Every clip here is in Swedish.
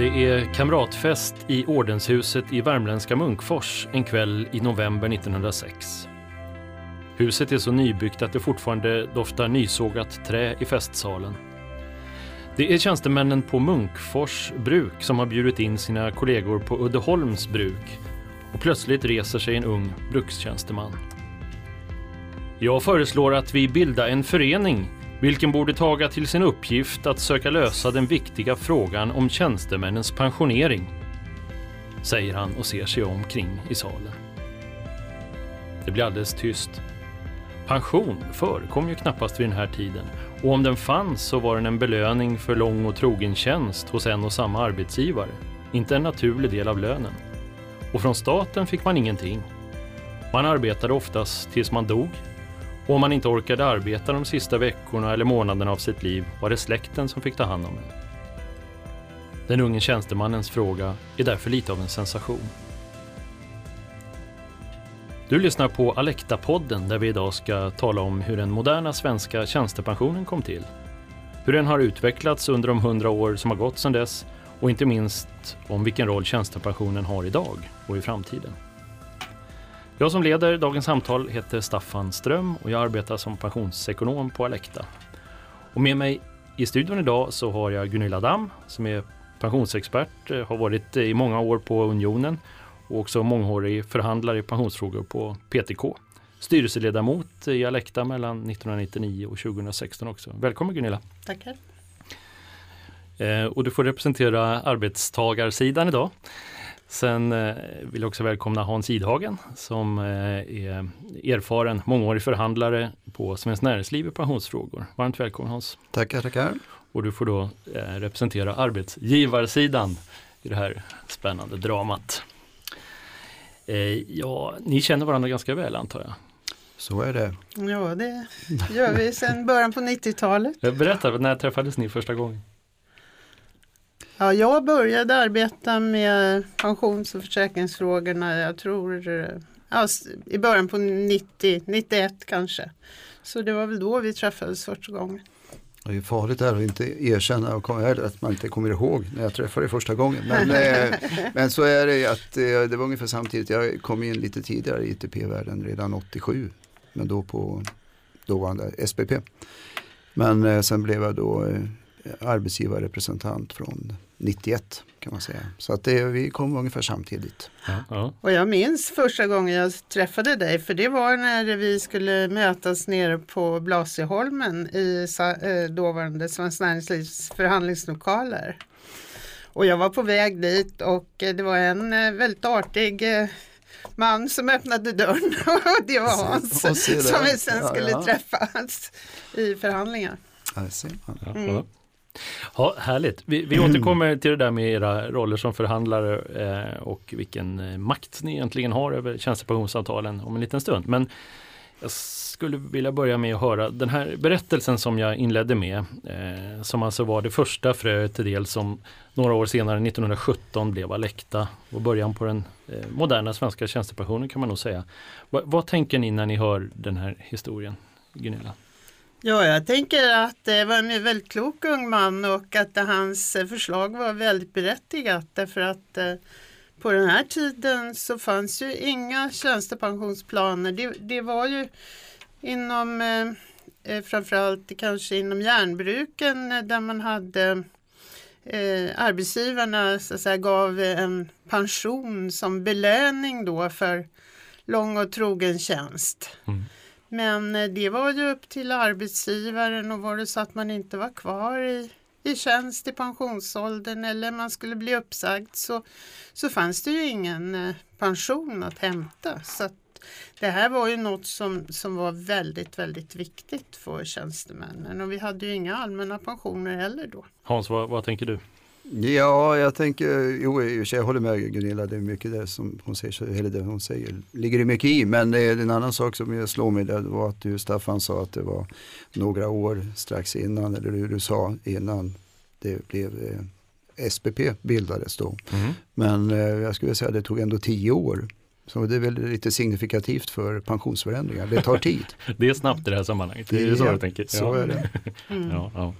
Det är kamratfest i Ordenshuset i Värmländska Munkfors en kväll i november 1906. Huset är så nybyggt att det fortfarande doftar nysågat trä i festsalen. Det är tjänstemännen på Munkfors bruk som har bjudit in sina kollegor på Uddeholms bruk, och plötsligt reser sig en ung brukstjänsteman. Jag föreslår att vi bildar en förening vilken borde taga till sin uppgift att söka lösa den viktiga frågan om tjänstemännens pensionering, säger han och ser sig omkring i salen. Det blir alldeles tyst. Pension förekom ju knappast vid den här tiden, och om den fanns så var den en belöning för lång och trogen tjänst hos en och samma arbetsgivare, inte en naturlig del av lönen. Och från staten fick man ingenting. Man arbetade oftast tills man dog, och om man inte orkade arbeta de sista veckorna eller månaderna av sitt liv var det släkten som fick ta hand om en. Den unge tjänstemannens fråga är därför lite av en sensation. Du lyssnar på Alecta-podden, där vi idag ska tala om hur den moderna svenska tjänstepensionen kom till. Hur den har utvecklats under de 100 år som har gått sedan dess, och inte minst om vilken roll tjänstepensionen har idag och i framtiden. Jag som leder dagens samtal heter Staffan Ström och jag arbetar som pensionsekonom på Alecta. Och med mig i studion idag så har jag Gunilla Dahmm som är pensionsexpert, har varit i många år på Unionen och också mångårig förhandlare i pensionsfrågor på PTK. Styrelseledamot i Alecta mellan 1999 och 2016 också. Välkommen Gunilla. Tackar. Och du får representera arbetstagarsidan idag. Sen vill jag också välkomna Hans Gidhagen som är erfaren mångårig förhandlare på Svenskt Näringsliv i pensionsfrågor. Varmt välkommen Hans. Tackar, tackar. Och du får då representera arbetsgivarsidan i det här spännande dramat. Ja, ni känner varandra ganska väl antar jag. Så är det. Ja, det gör vi sedan början på 90-talet. Berätta, när träffades ni första gången? Ja, jag började arbeta med pensions- och försäkringsfrågorna, jag tror i början på 91 kanske. Så det var väl då vi träffades första gången. Det är farligt här att inte erkänna att man inte kommer ihåg när jag träffade dig första gången. Men så är det att det var ungefär samtidigt. Jag kom in lite tidigare i ITP-världen redan 87, men då på dåvarande SPP. Men sen blev jag då arbetsgivarrepresentant från 91 kan man säga. Så att vi kom ungefär samtidigt. Ja. Och jag minns första gången jag träffade dig, för det var när vi skulle mötas nere på Blasieholmen i dåvarande Svenskt Näringslivs förhandlingslokaler. Och jag var på väg dit och det var en väldigt artig man som öppnade dörren och det var Hans som vi sen skulle träffas i förhandlingar. Ja, härligt. Vi återkommer till det där med era roller som förhandlare och vilken makt ni egentligen har över tjänstepensionsavtalen om en liten stund. Men jag skulle vilja börja med att höra den här berättelsen som jag inledde med, som alltså var det första fröet till del som några år senare 1917 blev Alecta och början på den moderna svenska tjänstepensionen kan man nog säga. Vad tänker ni när ni hör den här historien, Gunilla? Ja, jag tänker att det var en väldigt klok ung man och att hans förslag var väldigt berättigat, därför att på den här tiden så fanns ju inga tjänstepensionsplaner. Det var ju inom, framförallt kanske inom järnbruken där man hade arbetsgivarna så att säga gav en pension som belöning då för lång och trogen tjänst. Mm. Men det var ju upp till arbetsgivaren och var det så att man inte var kvar i tjänst i pensionsåldern eller man skulle bli uppsagd så fanns det ju ingen pension att hämta. Så att det här var ju något som var väldigt, väldigt viktigt för tjänstemännen och vi hade ju inga allmänna pensioner heller då. Hans, vad tänker du? Ja, jag tänker, jag håller med Gunilla, det är mycket det som hon säger, eller det hon säger ligger det mycket i, men en annan sak som jag slår mig där var att du Staffan sa att det var några år strax innan, eller hur du sa innan det blev SPP bildades då, men jag skulle säga att det tog ändå 10 år. Så det är väl lite signifikativt för pensionsförändringar, det tar tid. Det är snabbt i det här sammanhanget, det är så jag tänker. Så är det. Ja.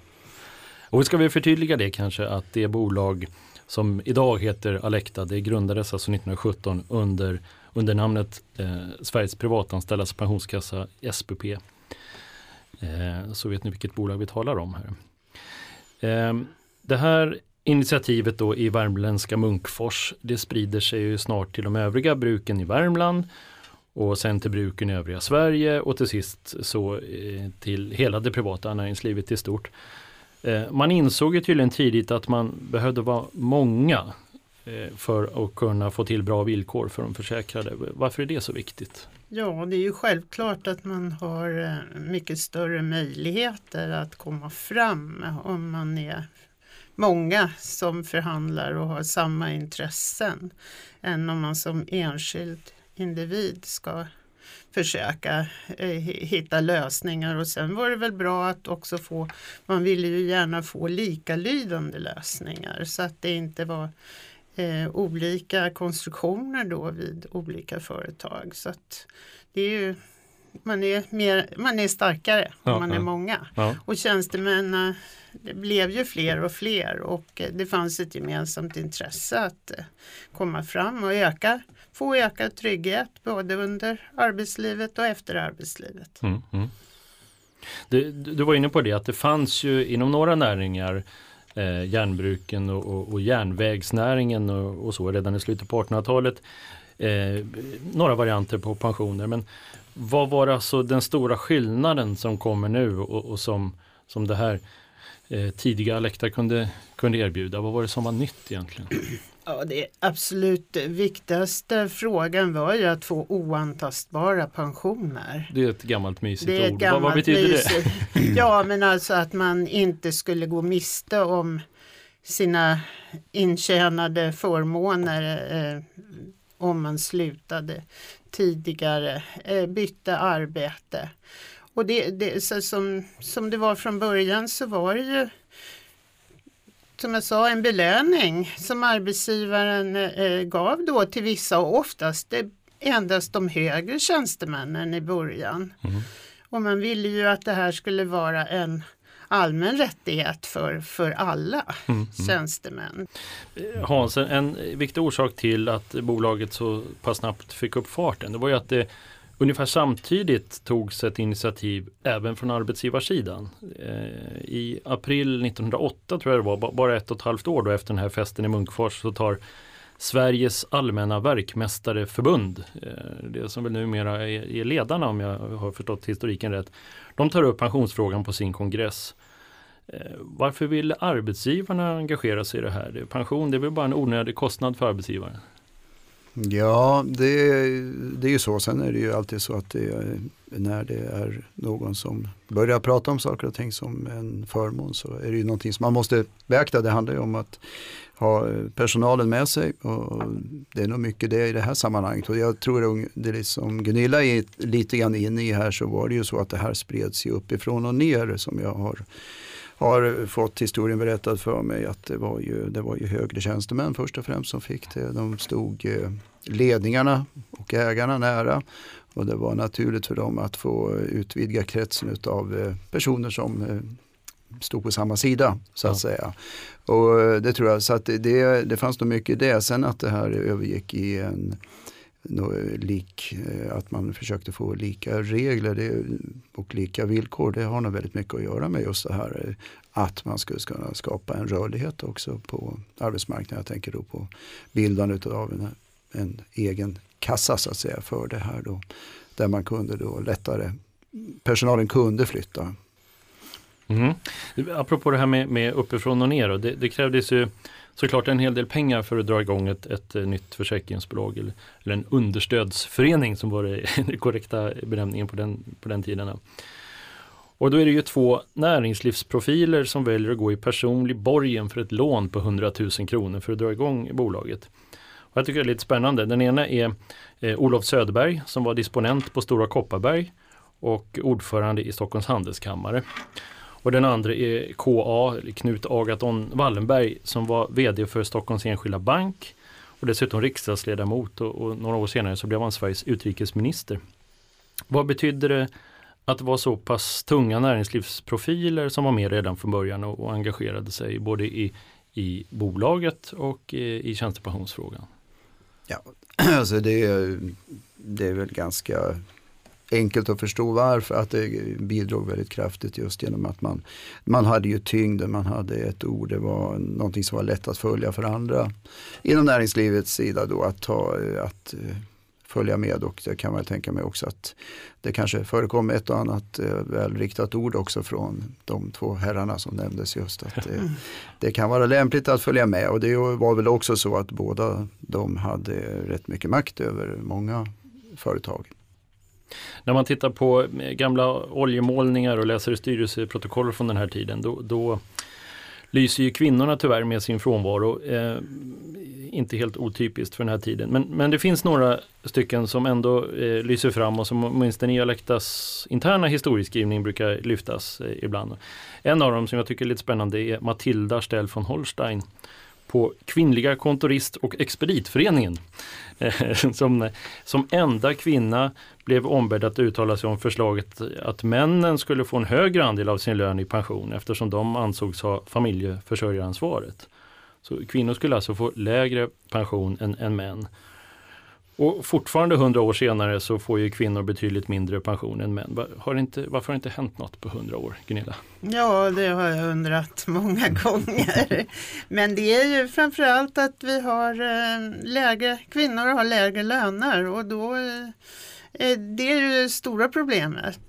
Och ska vi förtydliga det kanske att det bolag som idag heter Alecta. Det grundades alltså 1917 under namnet Sveriges privatanställdas pensionskassa, SPP. Så vet ni vilket bolag vi talar om här. Det här initiativet då i värmländska Munkfors, det sprider sig ju snart till de övriga bruken i Värmland och sen till bruken i övriga Sverige och till sist så till hela det privata näringslivet i stort. Man insåg ju tydligen tidigt att man behövde vara många för att kunna få till bra villkor för de försäkrade. Varför är det så viktigt? Ja, det är ju självklart att man har mycket större möjligheter att komma fram om man är många som förhandlar och har samma intressen än om man som enskild individ ska försöka hitta lösningar. Och sen var det väl bra att också få, man ville ju gärna få likalydande lösningar så att det inte var olika konstruktioner då vid olika företag. Så att det är ju, man är starkare om man är många. Ja. Och tjänstemännen, det blev ju fler och fler och det fanns ett gemensamt intresse att komma fram och få ökad trygghet både under arbetslivet och efter arbetslivet. Mm, mm. Du var inne på det att det fanns ju inom några näringar, järnbruken och järnvägsnäringen och så redan i slutet på 1800-talet, några varianter på pensioner. Men vad var alltså den stora skillnaden som kommer nu och som det här tidiga Alecta kunde erbjuda? Vad var det som var nytt egentligen? Ja, det absolut viktigaste frågan var ju att få oantastbara pensioner. Det är ett gammalt mysigt ord. Vad betyder det? Ja, men alltså att man inte skulle gå miste om sina intjänade förmåner om man slutade tidigare, bytte arbete. Och det så som det var från början så var det ju, som jag sa, en belöning som arbetsgivaren gav då till vissa och oftast endast de högre tjänstemännen i början. Mm. Och man ville ju att det här skulle vara en allmän rättighet för alla tjänstemän. Hans, en viktig orsak till att bolaget så pass snabbt fick upp farten, det var ju att det ungefär samtidigt togs ett initiativ även från arbetsgivarsidan. I april 1908 tror jag det var, bara 1,5 år då efter den här festen i Munkfors, så tar Sveriges allmänna verkmästareförbund, det som väl numera är ledarna om jag har förstått historiken rätt, de tar upp pensionsfrågan på sin kongress. Varför vill arbetsgivarna engagera sig i det här? Pension, det blir bara en onödig kostnad för arbetsgivaren. Ja, det är ju så. Sen är det ju alltid så att när det är någon som börjar prata om saker och ting som en förmån, så är det ju någonting som man måste beakta. Det handlar ju om att ha personalen med sig och det är nog mycket det i det här sammanhanget. Och jag tror det som Gunilla är lite grann inne i här, så var det ju så att det här spreds ju uppifrån och ner, som jag har fått historien berättad för mig, att det var ju högre tjänstemän först och främst som fick det. De stod ledningarna och ägarna nära och det var naturligt för dem att få utvidga kretsen av personer som stod på samma sida så att säga. Och det tror jag, så att det fanns nog mycket i det. Sen att det här övergick i att man försökte få lika regler och lika villkor, det har nog väldigt mycket att göra med just det här att man skulle kunna skapa en rörlighet också på arbetsmarknaden. Jag tänker då på bildandet av en egen kassa så att säga för det här då, där man kunde då lättare, personalen kunde flytta. Mm. Apropå det här med uppifrån och ner då, det krävdes ju såklart en hel del pengar för att dra igång ett nytt försäkringsbolag eller en understödsförening som var den korrekta benämningen på den tiden. Och då är det ju två näringslivsprofiler som väljer att gå i personlig borgen för ett lån på 100 000 kronor för att dra igång bolaget. Och jag tycker det är lite spännande. Den ena är Olof Söderberg som var disponent på Stora Kopparberg och ordförande i Stockholms handelskammare. Och den andra är KA, Knut Agathon Wallenberg, som var vd för Stockholms enskilda bank och dessutom riksdagsledamot, och några år senare så blev han Sveriges utrikesminister. Vad betyder det att det var så pass tunga näringslivsprofiler som var med redan från början och engagerade sig både i i bolaget och i tjänstepensionsfrågan? Ja, alltså det är väl ganska enkelt att förstå varför, att det bidrog väldigt kraftigt just genom att man hade ju tyngden, man hade ett ord, det var någonting som var lätt att följa för andra inom näringslivets sida då att följa med, och det kan man tänka mig också att det kanske förekom ett och annat välriktat ord också från de två herrarna som nämndes just, att det kan vara lämpligt att följa med, och det var väl också så att båda de hade rätt mycket makt över många företag. När man tittar på gamla oljemålningar och läser styrelseprotokoll från den här tiden, då lyser ju kvinnorna tyvärr med sin frånvaro. Inte helt otypiskt för den här tiden. Men det finns några stycken som ändå lyser fram och som åtminstone i Alectas interna historieskrivning brukar lyftas ibland. En av dem som jag tycker är lite spännande är Matilda Stål von Holstein på Kvinnliga kontorist- och expeditföreningen. Som enda kvinna blev ombedd att uttala sig om förslaget att männen skulle få en högre andel av sin lön i pension, eftersom de ansågs ha familjeförsörjaransvaret. Så kvinnor skulle alltså få lägre pension än män. Och fortfarande 100 år senare så får ju kvinnor betydligt mindre pension än män. Varför har det inte hänt något på 100 år, Gunilla? Ja, det har jag undrat många gånger. Men det är ju framförallt att vi har kvinnor har lägre löner, och då det är ju det stora problemet.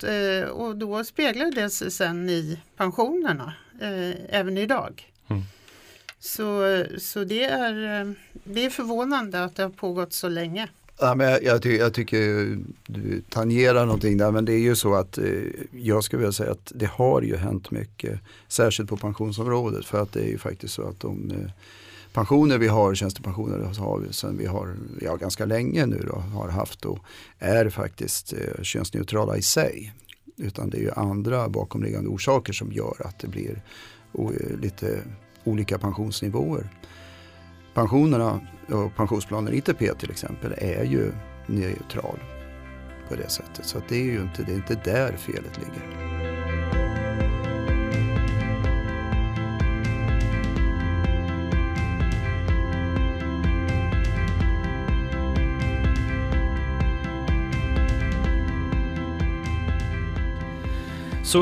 Och då speglar det sig sen i pensionerna, även idag. Mm. Så det är förvånande att det har pågått så länge. Ja, men jag tycker du tangerar någonting där, men det är ju så att jag skulle vilja säga att det har ju hänt mycket, särskilt på pensionsområdet, för att det är ju faktiskt så att de pensioner vi har, tjänstepensioner har vi sedan vi har ganska länge nu då, har haft, och är faktiskt könsneutrala i sig, utan det är ju andra bakomliggande orsaker som gör att det blir lite olika pensionsnivåer. Pensionerna och pensionsplaner, ITP till exempel, är ju neutral på det sättet. Så att det är ju inte, det är inte där felet ligger.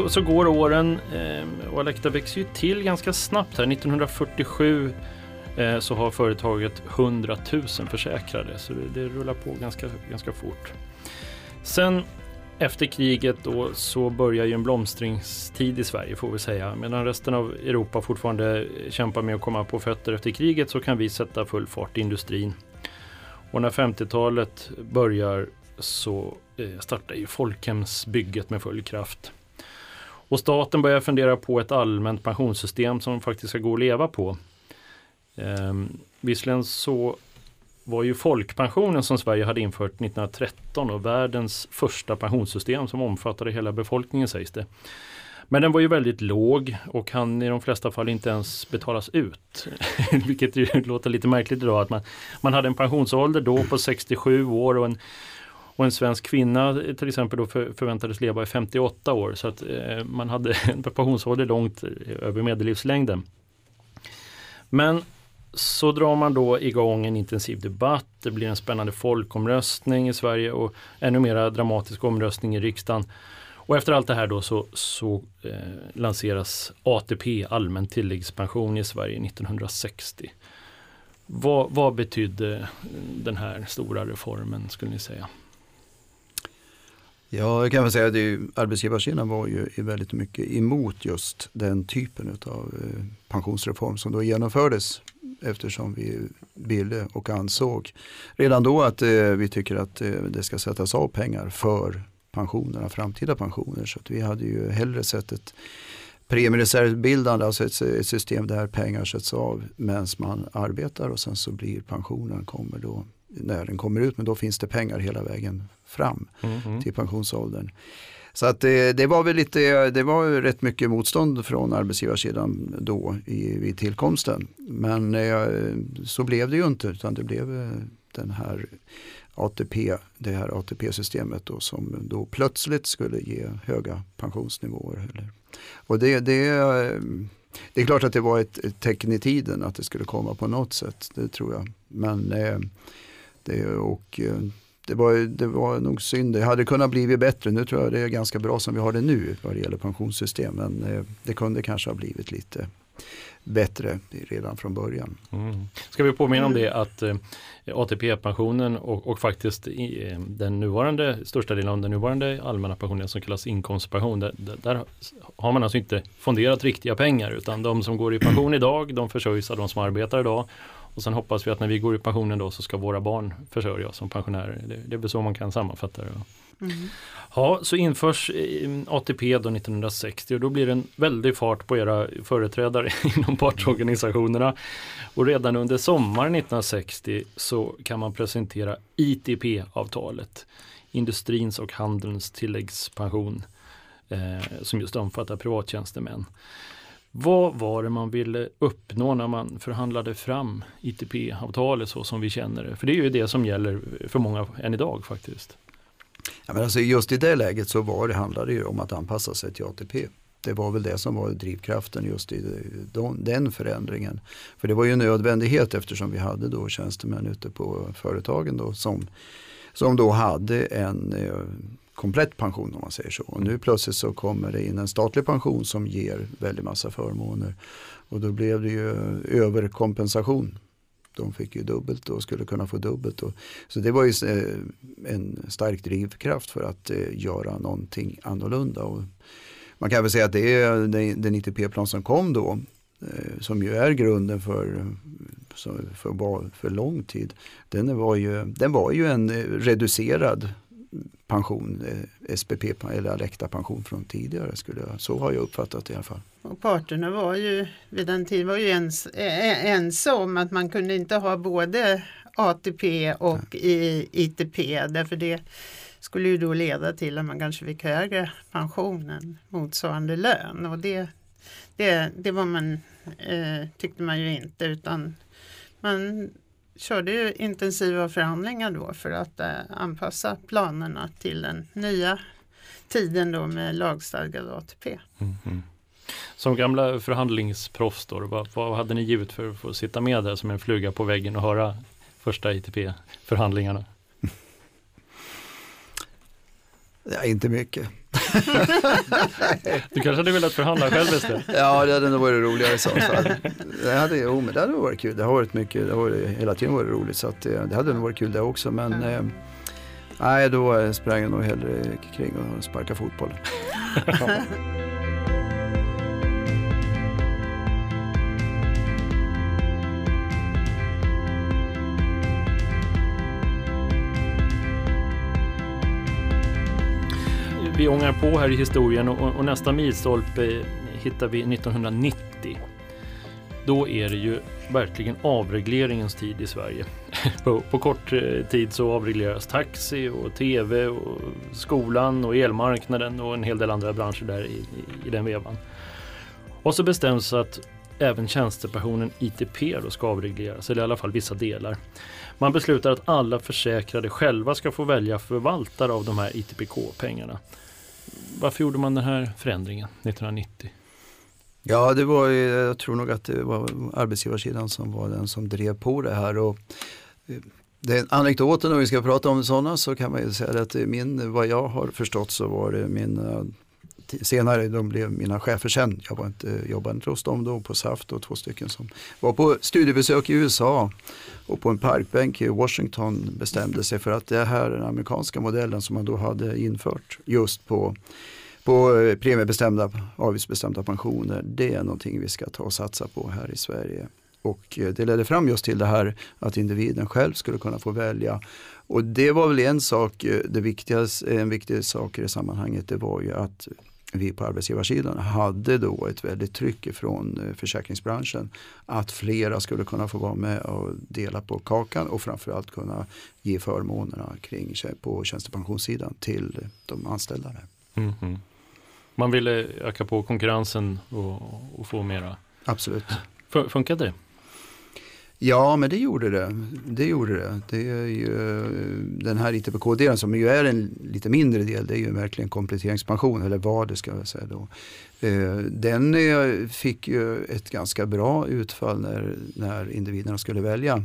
Så går åren, och Alecta växer ju till ganska snabbt här. 1947 så har företaget 100 000 försäkrade, så det rullar på ganska fort. Sen efter kriget då, så börjar ju en blomstringstid i Sverige, får vi säga. Medan resten av Europa fortfarande kämpar med att komma på fötter efter kriget, så kan vi sätta full fart i industrin. Och när 50-talet börjar så startar ju folkhemsbygget med full kraft. Och staten börjar fundera på ett allmänt pensionssystem som faktiskt ska gå att leva på. Visserligen så var ju folkpensionen som Sverige hade infört 1913 och världens första pensionssystem som omfattade hela befolkningen, sägs det. Men den var ju väldigt låg och kan i de flesta fall inte ens betalas ut. Vilket ju låter lite märkligt idag, att man hade en pensionsålder då på 67 år och en svensk kvinna till exempel då förväntades leva i 58 år. Så att man hade en pensionsålder långt över medellivslängden. Men så drar man då igång en intensiv debatt. Det blir en spännande folkomröstning i Sverige och ännu mer dramatisk omröstning i riksdagen. Och efter allt det här då så lanseras ATP, allmän tilläggspension, i Sverige 1960. Vad betydde den här stora reformen, skulle ni säga? Ja, jag kan väl säga att arbetsgivarsidan var ju väldigt mycket emot just den typen av pensionsreform som då genomfördes, eftersom vi ville och ansåg redan då att vi tycker att det ska sättas av pengar för pensionerna, framtida pensioner. Så att vi hade ju hellre sett ett premiereservbildande, alltså ett system där pengar sätts av medan man arbetar, och sen så blir pensionen, kommer då när den kommer ut, men då finns det pengar hela vägen fram till pensionsåldern. Så att det var rätt mycket motstånd från arbetsgivarsidan då vid tillkomsten. Men så blev det ju inte, utan det blev det här ATP-systemet då, som då plötsligt skulle ge höga pensionsnivåer. Och det Det är klart att det var ett tecken i tiden att det skulle komma på något sätt, det tror jag. Men det var nog synd. Det hade kunnat bli bättre. Nu tror jag det är ganska bra som vi har det nu vad det gäller pensionssystem. Men det kunde kanske ha blivit lite bättre redan från början. Mm. Ska vi påminna om det att ATP-pensionen och faktiskt den nuvarande, största delen av den nuvarande allmänna pensionen som kallas inkomstpension, där har man alltså inte fonderat riktiga pengar, utan de som går i pension idag, de försörjs av de som arbetar idag, och sen hoppas vi att när vi går i pensionen då så ska våra barn försörja oss som pensionärer. Det är så man kan sammanfatta det. Mm. Ja, så införs ATP då 1960 och då blir det en väldig fart på era företrädare inom partsorganisationerna. Och redan under sommaren 1960 så kan man presentera ITP-avtalet, industrins och handelns tilläggspension, som just omfattar privattjänstemän. Vad var det man ville uppnå när man förhandlade fram ITP-avtalet så som vi känner det? För det är ju det som gäller för många än idag faktiskt. Ja, men alltså just i det läget så handlade det ju om att anpassa sig till ATP. Det var väl det som var drivkraften just i den förändringen. För det var ju en nödvändighet eftersom vi hade då tjänstemän ute på företagen då, som då hade en komplett pension om man säger så. Och nu plötsligt så kommer det in en statlig pension som ger väldigt massa förmåner. Och då blev det ju överkompensation. De fick ju dubbelt och skulle kunna få dubbelt. Så det var ju en stark drivkraft för att göra någonting annorlunda. Och man kan väl säga att det är den ITP-plan som kom då, som ju är grunden för lång tid. Den var ju en reducerad pension, SPP eller Alecta pension från tidigare så har jag uppfattat det i alla fall. Och parterna var ju vid den tiden ens om att man kunde inte ha både ATP och ITP, därför det skulle ju då leda till att man kanske fick högre pensionen motsvarande lön, och det var man tyckte man ju inte, utan man körde ju intensiva förhandlingar då för att anpassa planerna till den nya tiden då med lagstadgad ATP. Mm-hmm. Som gamla förhandlingsproffs då, vad hade ni givit för att få sitta med där som en fluga på väggen och höra första ITP-förhandlingarna? Ja, inte mycket. Du kanske hade velat förhandla själv istället. Ja, det hade nog varit roligare så. Det hade varit kul. Det har varit mycket, hela tiden varit roligt, så att det hade nog varit kul det också. Men nej, då sprang jag nog hellre kring och sparkade fotboll. Vi ångar på här i historien och nästa milstolpe hittar vi 1990. Då är det ju verkligen avregleringens tid i Sverige. På kort tid så avregleras taxi och tv och skolan och elmarknaden och en hel del andra branscher där i den vevan. Och så bestäms att även tjänstepensionen ITP då ska avregleras, eller i alla fall vissa delar. Man beslutar att alla försäkrade själva ska få välja förvaltare av de här ITPK-pengarna. Varför gjorde man den här förändringen 1990? Ja, jag tror nog att det var arbetsgivarsidan som var den som drev på det här. Och den anekdoten, om vi ska prata om sådana, så kan man ju säga att vad jag har förstått så var det senare, de blev mina chefer sen. Jag jobbade inte hos dem då på SAF, och 2 stycken som var på studiebesök i USA och på en parkbänk i Washington bestämde sig för att det här är den amerikanska modellen som man då hade infört just på premiebestämda, avgiftsbestämda pensioner. Det är någonting vi ska ta och satsa på här i Sverige. Och det ledde fram just till det här att individen själv skulle kunna få välja. Och det var väl en sak, en viktig sak i det sammanhanget, det var ju att vi på arbetsgivarsidan hade då ett väldigt tryck från försäkringsbranschen att flera skulle kunna få vara med och dela på kakan och framförallt kunna ge förmånerna på tjänstepensionssidan till de anställda. Mm-hmm. Man ville öka på konkurrensen och få mera. Absolut. Funkade det? Ja, men det gjorde det. Det gjorde det. Det är ju den här ITP-delen som ju är en lite mindre del. Det är ju verkligen kompletteringspension, eller vad det ska jag säga då. Den fick ju ett ganska bra utfall när individerna skulle välja.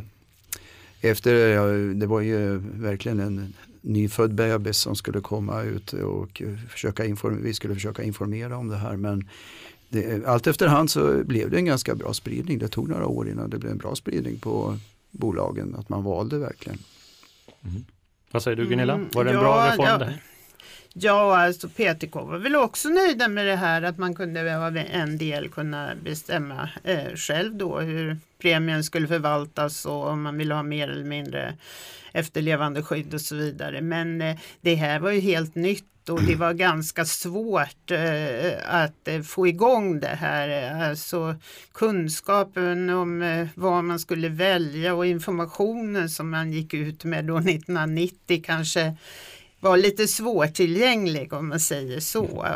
Det var ju verkligen en nyfödd bebis som skulle komma ut och vi skulle försöka informera om det här, men allt efterhand så blev det en ganska bra spridning. Det tog några år innan det blev en bra spridning på bolagen, att man valde verkligen. Mm. Vad säger du, Gunilla? Var det en bra reform det här? Ja, alltså PTK var väl också nöjda med det här att man kunde av en del kunna bestämma själv då hur premien skulle förvaltas och om man ville ha mer eller mindre efterlevande skydd och så vidare. Men det här var ju helt nytt. Och det var ganska svårt att få igång det här. Alltså kunskapen om vad man skulle välja och informationen som man gick ut med då 1990 kanske var lite svårtillgänglig, om man säger så.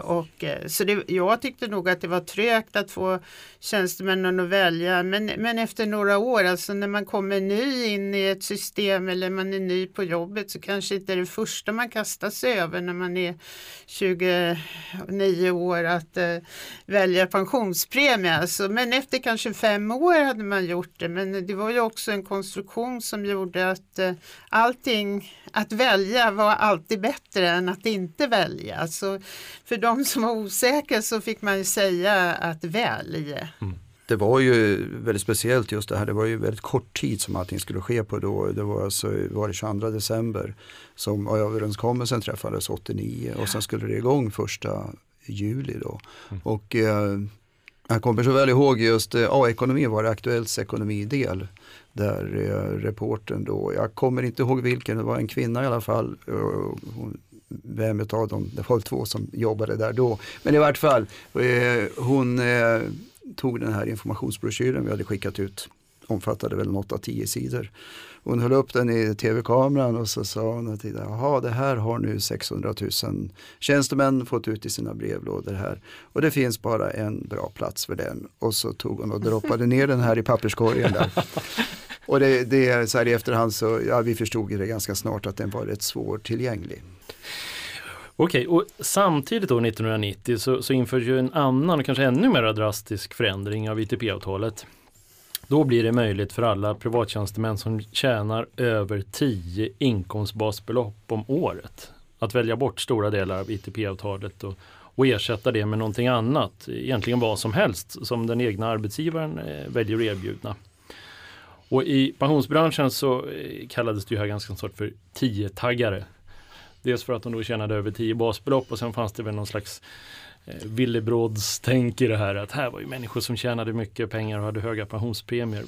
Jag tyckte nog att det var trögt att få tjänstemännen att välja. Men efter några år, alltså när man kommer ny in i ett system eller man är ny på jobbet, så kanske inte är det första man kastas över när man är 29 år att välja pensionspremie. Alltså, men efter kanske 5 år hade man gjort det. Men det var ju också en konstruktion som gjorde att allting att välja var alltid bättre än att inte välja. Så för de som var osäkra så fick man ju säga att välja. Mm. Det var ju väldigt speciellt just det här. Det var ju väldigt kort tid som allting skulle ske på då. Det var alltså var det 22 december som överenskommelsen träffades 89 och sen skulle det igång 1 juli då. Mm. Och jag kommer så väl ihåg just A-ekonomi var det Aktuells ekonomidel. Där reporten då, jag kommer inte ihåg vilken, det var en kvinna i alla fall, vem av dem, det var 2 som jobbade där då, men i vart fall hon tog den här informationsbroschyren vi hade skickat ut, omfattade väl 8-10 sidor. Hon höll upp den i tv-kameran och så sa hon att jaha, det här har nu 600 000 tjänstemän fått ut i sina brevlådor här. Och det finns bara en bra plats för den. Och så tog hon och droppade ner den här i papperskorgen där. Och det är så här i efterhand så, ja, vi förstod det ganska snart att den var rätt svår tillgänglig. Okej, och samtidigt då 1990 så införs ju en annan, kanske ännu mer drastisk förändring av ITP-avtalet. Då blir det möjligt för alla privattjänstemän som tjänar över 10 inkomstbasbelopp om året att välja bort stora delar av ITP-avtalet och ersätta det med någonting annat, egentligen vad som helst som den egna arbetsgivaren väljer att erbjuda. Och i pensionsbranschen så kallades det ju här ganska snart för 10-taggare. Dels för att de då tjänade över 10 basbelopp och sen fanns det väl någon slags Villebråds tänker det här att här var ju människor som tjänade mycket pengar och hade höga pensionspremier.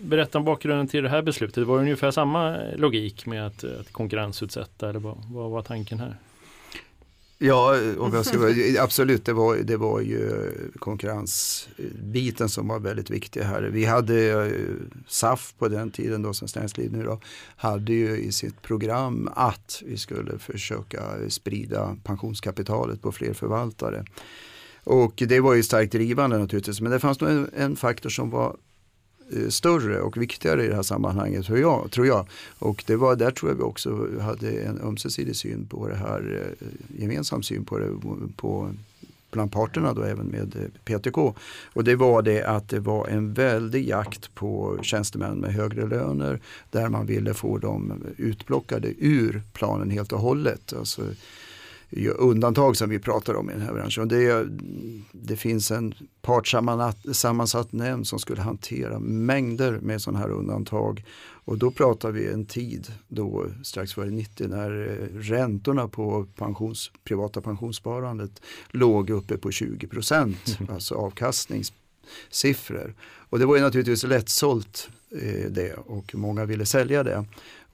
Berätta om bakgrunden till det här beslutet. Var det ungefär samma logik med att konkurrensutsätta eller vad var tanken här? Ja, och absolut, det var ju konkurrensbiten som var väldigt viktig här. Vi hade SAF på den tiden då, Svenskt Näringsliv nu då, hade ju i sitt program att vi skulle försöka sprida pensionskapitalet på fler förvaltare. Och det var ju starkt drivande naturligtvis, men det fanns nog en faktor som var större och viktigare i det här sammanhanget tror jag. Och det var där tror jag vi också hade en ömsesidig syn på det här, gemensam syn på det bland parterna då, även med PTK. Och det var det att det var en väldig jakt på tjänstemän med högre löner där man ville få dem utplockade ur planen helt och hållet. Alltså undantag som vi pratar om i den här branschen. Det finns en partssammansatt nämnd som skulle hantera mängder med sådana här undantag. Och då pratar vi en tid då strax före 90 när räntorna på privata pensionssparandet låg uppe på 20%, alltså avkastningssiffror. Och det var ju naturligtvis lättsålt det och många ville sälja det.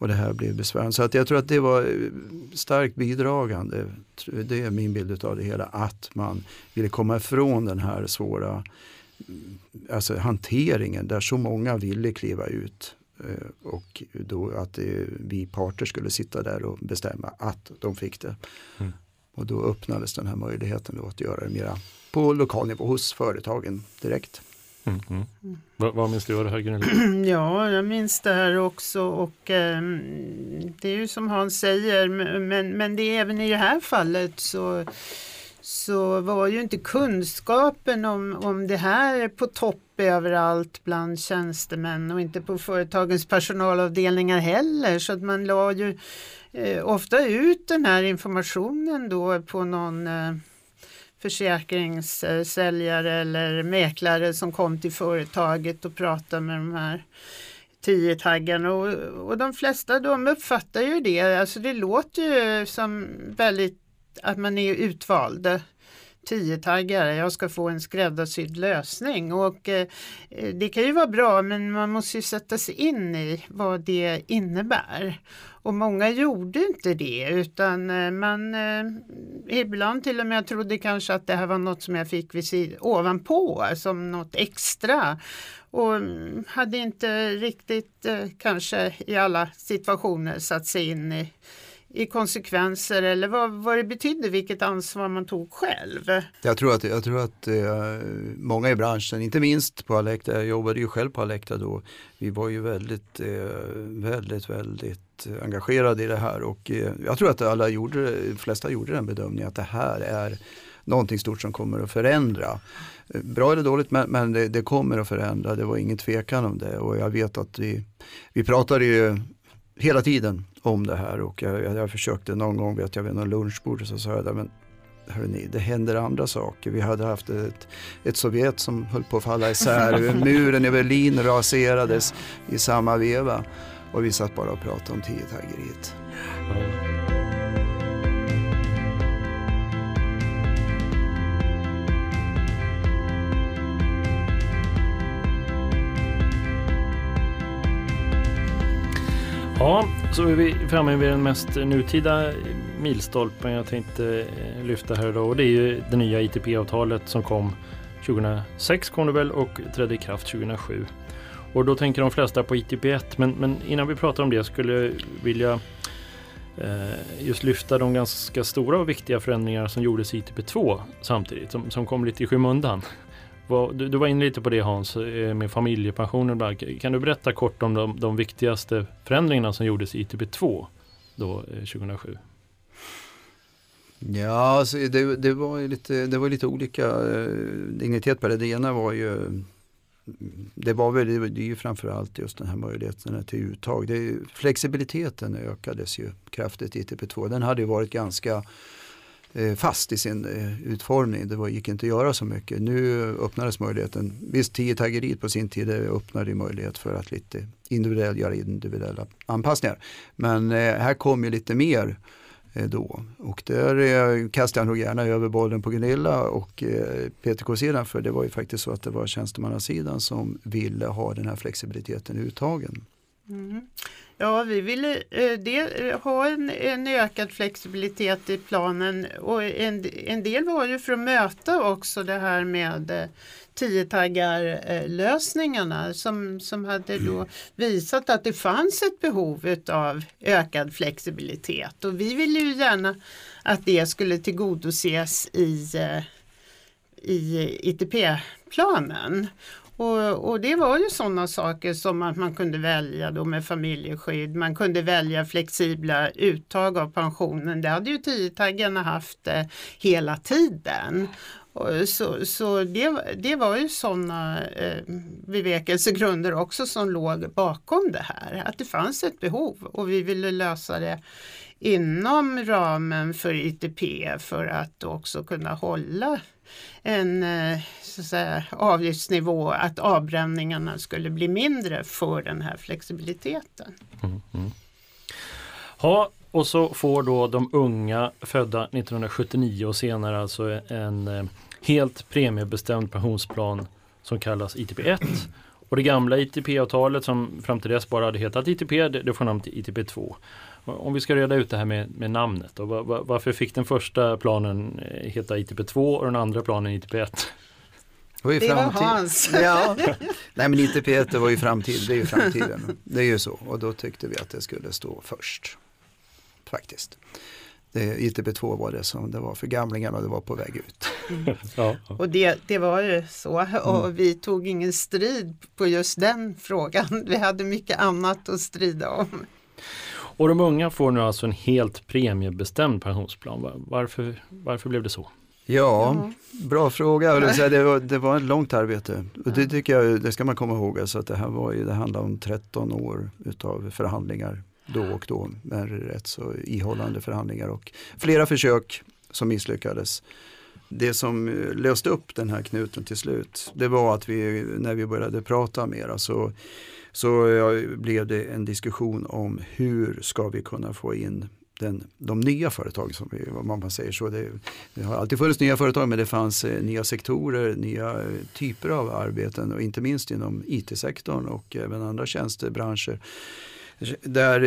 Och det här blev besvärande. Så att jag tror att det var starkt bidragande. Det är min bild av det hela. Att man ville komma ifrån den här svåra hanteringen där så många ville kliva ut. Och då att vi parter skulle sitta där och bestämma att de fick det. Mm. Och då öppnades den här möjligheten då att göra det mera på lokal nivå hos företagen direkt. Mm. Vad minns du av det här, Gunilla? Ja, jag minns det här också, och det är ju som Hans säger, men det är även i det här fallet så var ju inte kunskapen om det här på topp överallt bland tjänstemän och inte på företagens personalavdelningar heller, så att man la ju ofta ut den här informationen då på någon försäkringssäljare eller mäklare som kom till företaget och pratade med de här 10-taggarna. Och de flesta, de uppfattar ju det. Alltså det låter ju som väldigt att man är utvald. 10-taggare, jag ska få en skräddarsydd lösning, och det kan ju vara bra, men man måste ju sätta sig in i vad det innebär, och många gjorde inte det, utan man ibland till och med trodde kanske att det här var något som jag fick ovanpå som något extra, och hade inte riktigt kanske i alla situationer satt sig in i konsekvenser eller vad det betyder, vilket ansvar man tog själv. Jag tror att många i branschen, inte minst på Alecta, jag jobbade ju själv på Alecta då, vi var ju väldigt engagerade i det här, och jag tror att de flesta gjorde den bedömningen att det här är någonting stort som kommer att förändra. Bra eller dåligt, men det kommer att förändra, det var ingen tvekan om det, och jag vet att vi pratade ju hela tiden om det här, och jag försökte någon gång, vet jag, vid någon lunchbord så sa jag, men hörrni, det händer andra saker. Vi hade haft ett Sovjet som höll på att falla isär, muren i Berlin raserades i samma veva, och vi satt bara och pratade om 10-taggeriet. Ja, så är vi framme vid den mest nutida milstolpen jag tänkte lyfta här idag, och det är ju det nya ITP-avtalet som kom 2006 kom det väl, och trädde i kraft 2007. Och då tänker de flesta på ITP1, men innan vi pratar om det skulle jag vilja just lyfta de ganska stora och viktiga förändringar som gjordes i ITP2 samtidigt, som kom lite i skymundan. Du var inne lite på det, Hans, med familjepensionen bland. Kan du berätta kort om de viktigaste förändringarna som gjordes i ITP2 då 2007? Ja, alltså det var lite olika dignitet på det. Det ena var ju, det är ju framförallt just den här möjligheten till uttag. Flexibiliteten ökades ju kraftigt i ITP2. Den hade ju varit ganska fast i sin utformning. Det gick inte att göra så mycket. Nu öppnades möjligheten. Visst, 10-taggeriet på sin tid öppnade möjlighet för att lite göra individuella anpassningar. Men här kom ju lite mer då. Och där kastade jag nog gärna över bollen på Gunilla och PTK-sidan, för det var ju faktiskt så att det var tjänstemannasidan som ville ha den här flexibiliteten i uttagen. Mm. Ja, vi ville ha en ökad flexibilitet i planen, och en del var ju för att möta också det här med 10-taggarlösningarna som hade då visat att det fanns ett behov av ökad flexibilitet, och vi ville ju gärna att det skulle tillgodoses i ITP-planen. Och det var ju sådana saker som att man kunde välja då med familjeskydd, man kunde välja flexibla uttag av pensionen. Det hade ju 10-taggarna haft hela tiden. Så det var ju sådana bevekelsegrunder också som låg bakom det här. Att det fanns ett behov, och vi ville lösa det inom ramen för ITP för att också kunna hålla en så att säga avgiftsnivå, att avbränningarna skulle bli mindre för den här flexibiliteten. Mm. Ja, och så får då de unga födda 1979 och senare alltså en helt premiebestämd pensionsplan som kallas ITP1, och det gamla ITP-avtalet som fram till dess bara hade hetat ITP, det får namn till ITP2. Om vi ska reda ut det här med namnet då, varför fick den första planen heta ITP2 och den andra planen ITP1? Det var Hans. Ja. Nej, men ITP1 var ju framtiden, det är ju framtiden. Det är ju så, och då tyckte vi att det skulle stå först faktiskt. ITP2 var det som det var för gamlingarna, det var på väg ut. Mm. Ja. Och det var ju så. Och vi tog ingen strid på just den frågan. Vi hade mycket annat att strida om. Och de unga får nu alltså en helt premiebestämd pensionsplan. Varför blev det så? Ja, bra fråga. Det var ett långt arbete. Och det tycker jag, det ska man komma ihåg. Alltså att det handlar om 13 år utav förhandlingar. Då och då, men rätt så ihållande förhandlingar och flera försök som misslyckades. Det som löste upp den här knuten till slut, det var att vi, när vi började prata mera så blev det en diskussion om hur ska vi kunna få in de nya företag, som man säger så. Det har alltid funnits nya företag, men det fanns nya sektorer, nya typer av arbeten, och inte minst inom IT-sektorn och även andra tjänstebranscher. Där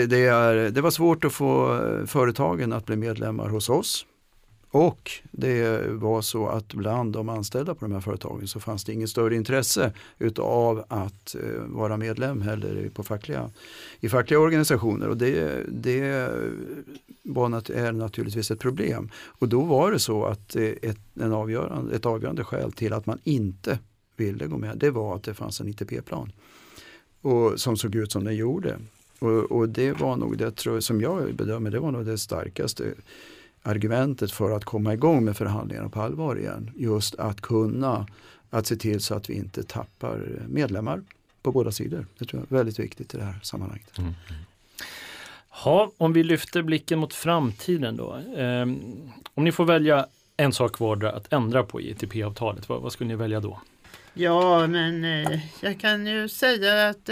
det var svårt att få företagen att bli medlemmar hos oss, och det var så att bland de anställda på de här företagen så fanns det ingen större intresse utav att vara medlem heller i fackliga organisationer, och det är naturligtvis ett problem. Och då var det så att ett avgörande skäl till att man inte ville gå med, det var att det fanns en ITP-plan och som såg ut som den gjorde. Och det var nog det, som jag bedömer, det var nog det starkaste argumentet för att komma igång med förhandlingarna på allvar igen. Just att se till så att vi inte tappar medlemmar på båda sidor. Det tror jag är väldigt viktigt i det här sammanhanget. Mm. Ja, om vi lyfter blicken mot framtiden då. Om ni får välja en sak vardera att ändra på i ITP-avtalet, vad skulle ni välja då? Ja, men jag kan ju säga att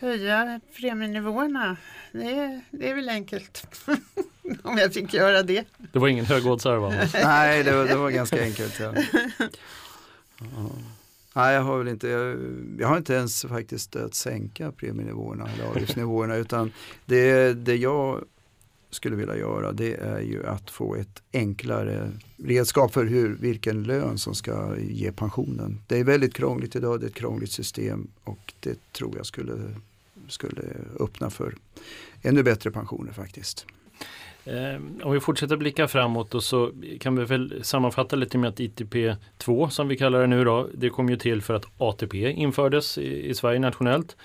höja premienivåerna. Det är väl enkelt. Om jag fick göra det. Det var ingen högoddsare, va? Nej, det var ganska enkelt. Ja. Nej, jag har inte ens faktiskt att sänka premienivåerna eller avgiftsnivåerna, utan det jag skulle vilja göra, det är ju att få ett enklare redskap för vilken lön som ska ge pensionen. Det är väldigt krångligt idag, det är ett krångligt system, och det tror jag skulle öppna för ännu bättre pensioner faktiskt. Om vi fortsätter blicka framåt och så kan vi väl sammanfatta lite med att ITP2, som vi kallar det nu då, det kom ju till för att ATP infördes i Sverige nationellt.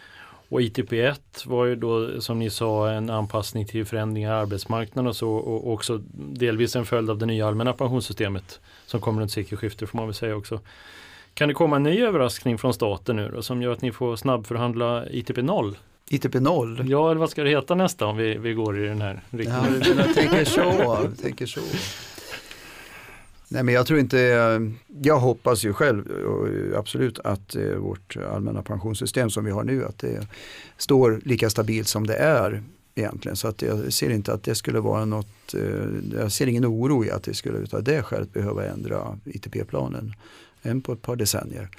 Och ITP1 var ju då, som ni sa, en anpassning till förändringar i arbetsmarknaden och så, och också delvis en följd av det nya allmänna pensionssystemet som kommer runt sekelskiftet, får man väl säga också. Kan det komma en ny överraskning från staten nu då, som gör att ni får snabbförhandla ITP0? ITP0? Ja, eller vad ska det heta nästa om vi går i den här riktningen? Ja, jag tänker så. Nej, men jag tror inte, jag hoppas ju själv absolut att vårt allmänna pensionssystem som vi har nu, att det står lika stabilt som det är egentligen, så att jag ser inte att det skulle vara något, jag ser ingen oro i att det skulle utav det skälet behöva ändra ITP-planen än på ett par decennier.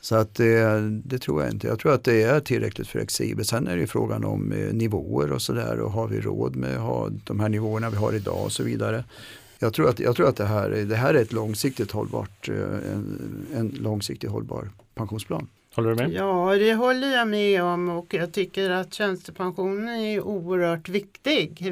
Så att det tror jag inte. Jag tror att det är tillräckligt flexibelt. Sen är det ju frågan om nivåer och sådär, och har vi råd med att ha de här nivåerna vi har idag och så vidare. Jag tror att det här är ett långsiktigt hållbart, en långsiktigt hållbar pensionsplan. Håller du med? Ja, det håller jag med om, och jag tycker att tjänstepensionen är oerhört viktig.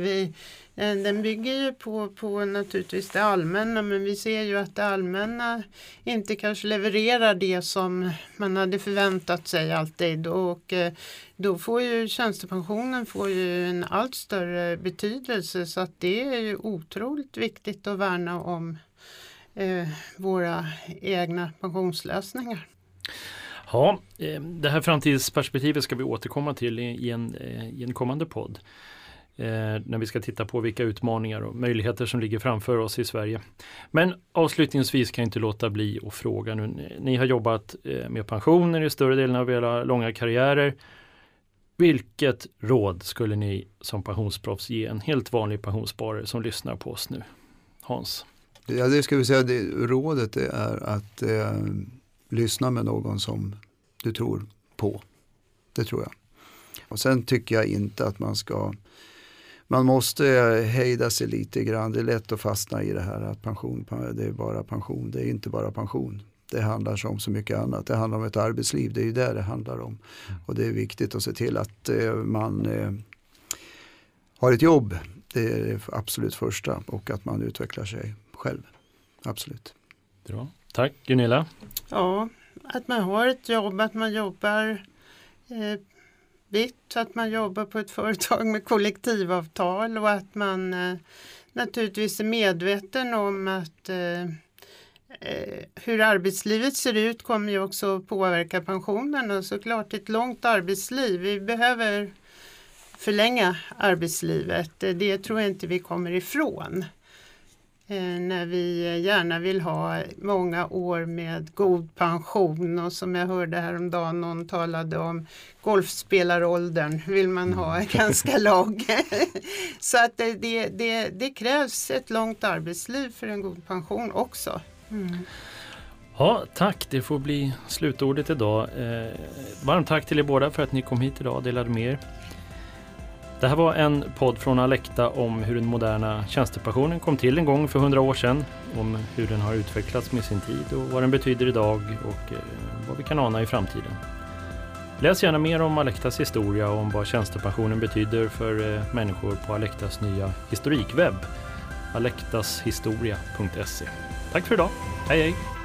Den bygger ju på naturligtvis det allmänna, men vi ser ju att det allmänna inte kanske levererar det som man hade förväntat sig alltid, och då får ju tjänstepensionen en allt större betydelse, så att det är ju otroligt viktigt att värna om våra egna pensionslösningar. Ja, det här framtidsperspektivet ska vi återkomma till i en kommande podd. När vi ska titta på vilka utmaningar och möjligheter som ligger framför oss i Sverige. Men avslutningsvis kan jag inte låta bli att fråga nu. Ni har jobbat med pensioner i större delen av era långa karriärer. Vilket råd skulle ni som pensionsproffs ge en helt vanlig pensionssparare som lyssnar på oss nu? Hans? Ja, det ska vi säga. Rådet är att lyssna med någon som du tror på. Det tror jag. Och sen tycker jag inte att man måste hejda sig lite grann. Det är lätt att fastna i det här att pension, det är bara pension. Det är inte bara pension. Det handlar om så mycket annat. Det handlar om ett arbetsliv. Det är ju där det handlar om. Och det är viktigt att se till att man har ett jobb, det är det absolut första, och att man utvecklar sig själv. Absolut. Bra. Tack Gunilla. Ja, att man har ett jobb, att man jobbar vitt, att man jobbar på ett företag med kollektivavtal, och att man naturligtvis är medveten om att hur arbetslivet ser ut kommer ju också påverka pensionerna. Såklart ett långt arbetsliv. Vi behöver förlänga arbetslivet. Det tror jag inte vi kommer ifrån. När vi gärna vill ha många år med god pension, och som jag hörde häromdagen någon talade om golfspelaråldern vill man ha ganska lång. Så att det krävs ett långt arbetsliv för en god pension också. Mm. Ja, tack. Det får bli slutordet idag. Varmt tack till er båda för att ni kom hit idag och delade med er. Det här var en podd från Alecta om hur den moderna tjänstepensionen kom till en gång för 100 år sedan, om hur den har utvecklats med sin tid och vad den betyder idag och vad vi kan ana i framtiden. Läs gärna mer om Alectas historia och om vad tjänstepensionen betyder för människor på Alectas nya historikwebb, Alectashistoria.se. Tack för idag. Hej hej!